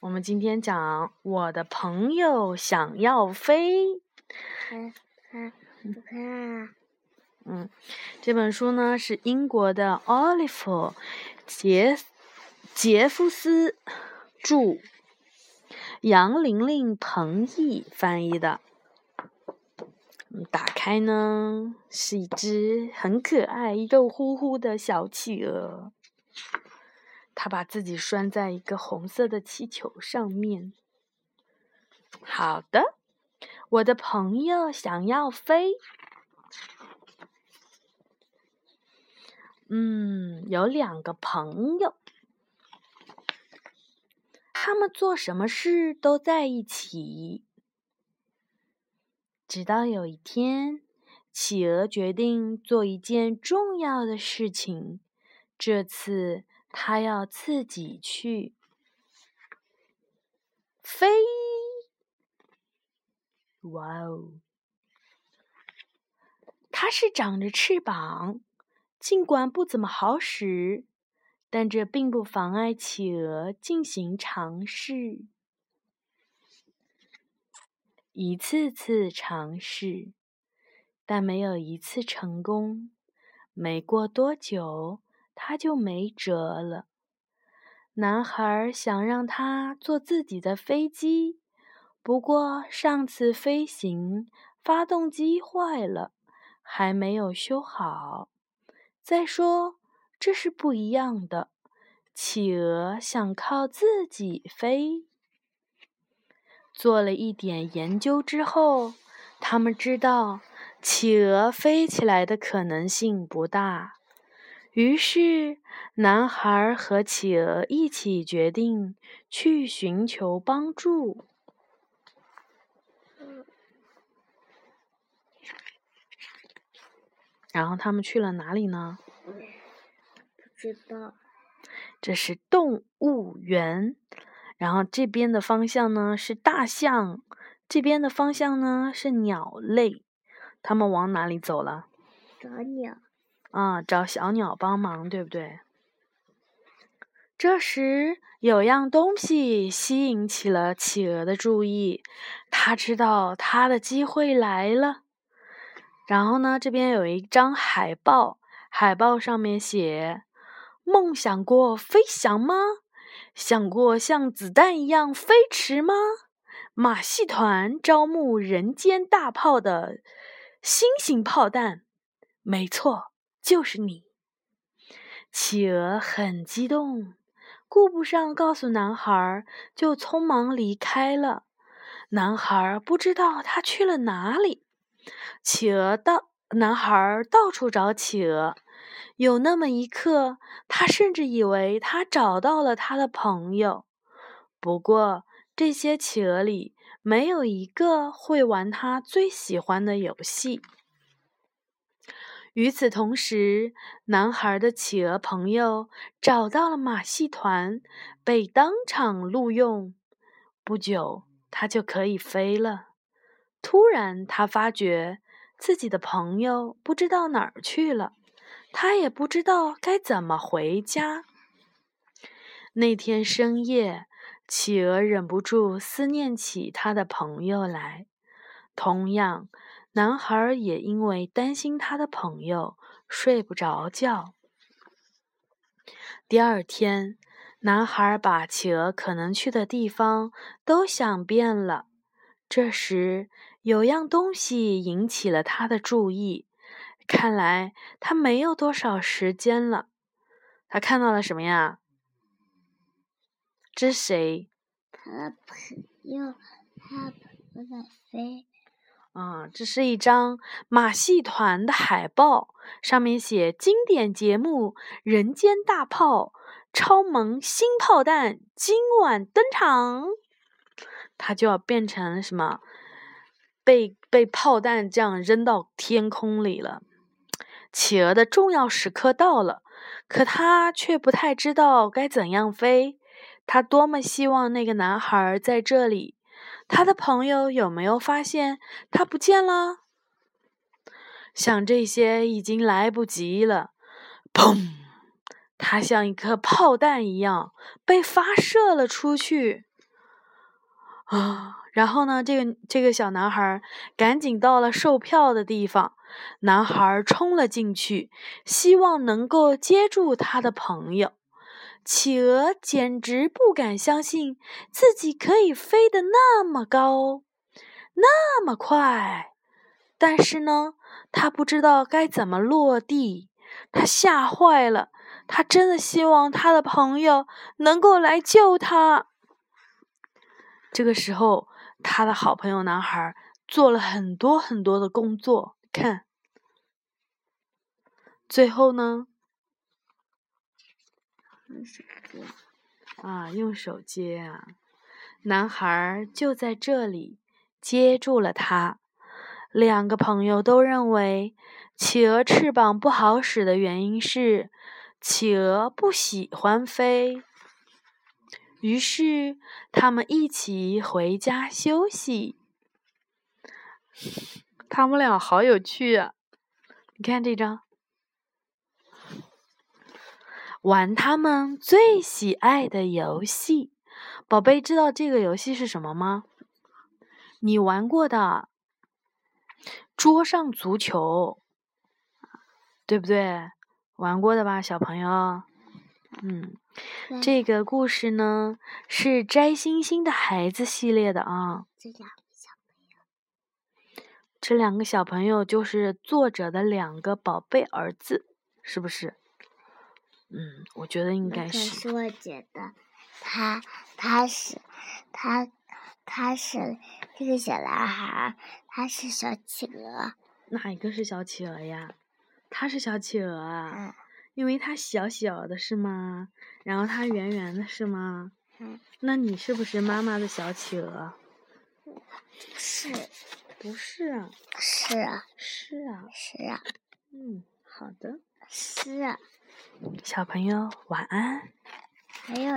我们今天讲我的朋友想要飞。这本书呢是英国的 Oliver 杰夫斯著，杨玲玲、彭毅翻译的。打开呢是一只很可爱、肉乎乎的小企鹅，它把自己拴在一个红色的气球上面。好的，我的朋友想要飞。有2个朋友，他们做什么事都在一起。直到有一天，企鹅决定做一件重要的事情，这次他要自己去飞。哇哦！它是长着翅膀，尽管不怎么好使，但这并不妨碍企鹅进行尝试。一次次尝试，但没有一次成功。没过多久，它就没辙了。男孩想让它做自己的飞机，不过上次飞行，发动机坏了，还没有修好。再说，这是不一样的。企鹅想靠自己飞。做了一点研究之后，他们知道企鹅飞起来的可能性不大。于是，男孩和企鹅一起决定去寻求帮助。然后他们去了哪里呢？不知道。这是动物园，然后这边的方向呢是大象，这边的方向呢是鸟类。他们往哪里走了？找鸟。找小鸟帮忙，对不对？这时有样东西吸引起了企鹅的注意，他知道他的机会来了。然后呢，这边有一张海报，海报上面写：梦想过飞翔吗？想过像子弹一样飞驰吗？马戏团招募人间大炮的新型炮弹，没错，就是你。企鹅很激动，顾不上告诉男孩，就匆忙离开了。男孩不知道他去了哪里。男孩到处找企鹅，有那么一刻，他甚至以为他找到了他的朋友。不过，这些企鹅里没有一个会玩他最喜欢的游戏。与此同时，男孩的企鹅朋友找到了马戏团，被当场录用。不久，他就可以飞了。突然，他发觉自己的朋友不知道哪儿去了，他也不知道该怎么回家。那天深夜，企鹅忍不住思念起他的朋友来。同样，男孩也因为担心他的朋友，睡不着觉。第二天，男孩把企鹅可能去的地方都想遍了。这时，有样东西引起了他的注意，看来他没有多少时间了。他看到了什么呀？这是谁？他朋友在飞。这是一张马戏团的海报，上面写经典节目《人间大炮》，超萌新炮弹今晚登场。他就要变成什么？被炮弹这样扔到天空里了。企鹅的重要时刻到了，可他却不太知道该怎样飞。他多么希望那个男孩在这里。他的朋友有没有发现他不见了？想这些已经来不及了。砰！他像一颗炮弹一样被发射了出去。啊！然后呢，这个小男孩赶紧到了售票的地方，男孩冲了进去，希望能够接住他的朋友。企鹅简直不敢相信自己可以飞得那么高，那么快。但是呢，他不知道该怎么落地，他吓坏了，他真的希望他的朋友能够来救他。这个时候，他的好朋友男孩做了很多很多的工作，看，最后呢，用手接啊，男孩就在这里接住了他。两个朋友都认为企鹅翅膀不好使的原因是企鹅不喜欢飞，于是他们一起回家休息。他们俩好有趣啊，你看这张，玩他们最喜爱的游戏。宝贝，知道这个游戏是什么吗？你玩过的桌上足球，对不对？玩过的吧，小朋友。这个故事呢是摘星星的孩子系列的啊。这两个小朋友就是作者的两个宝贝儿子，是不是？我觉得应该是。可是我觉得他是这个小男孩，他是小企鹅。哪一个是小企鹅呀？他是小企鹅啊，因为他小小的是吗？然后他圆圆的是吗？那你是不是妈妈的小企鹅？是，不是啊？是啊，是啊，是啊。好的。是啊。小朋友晚安。还有。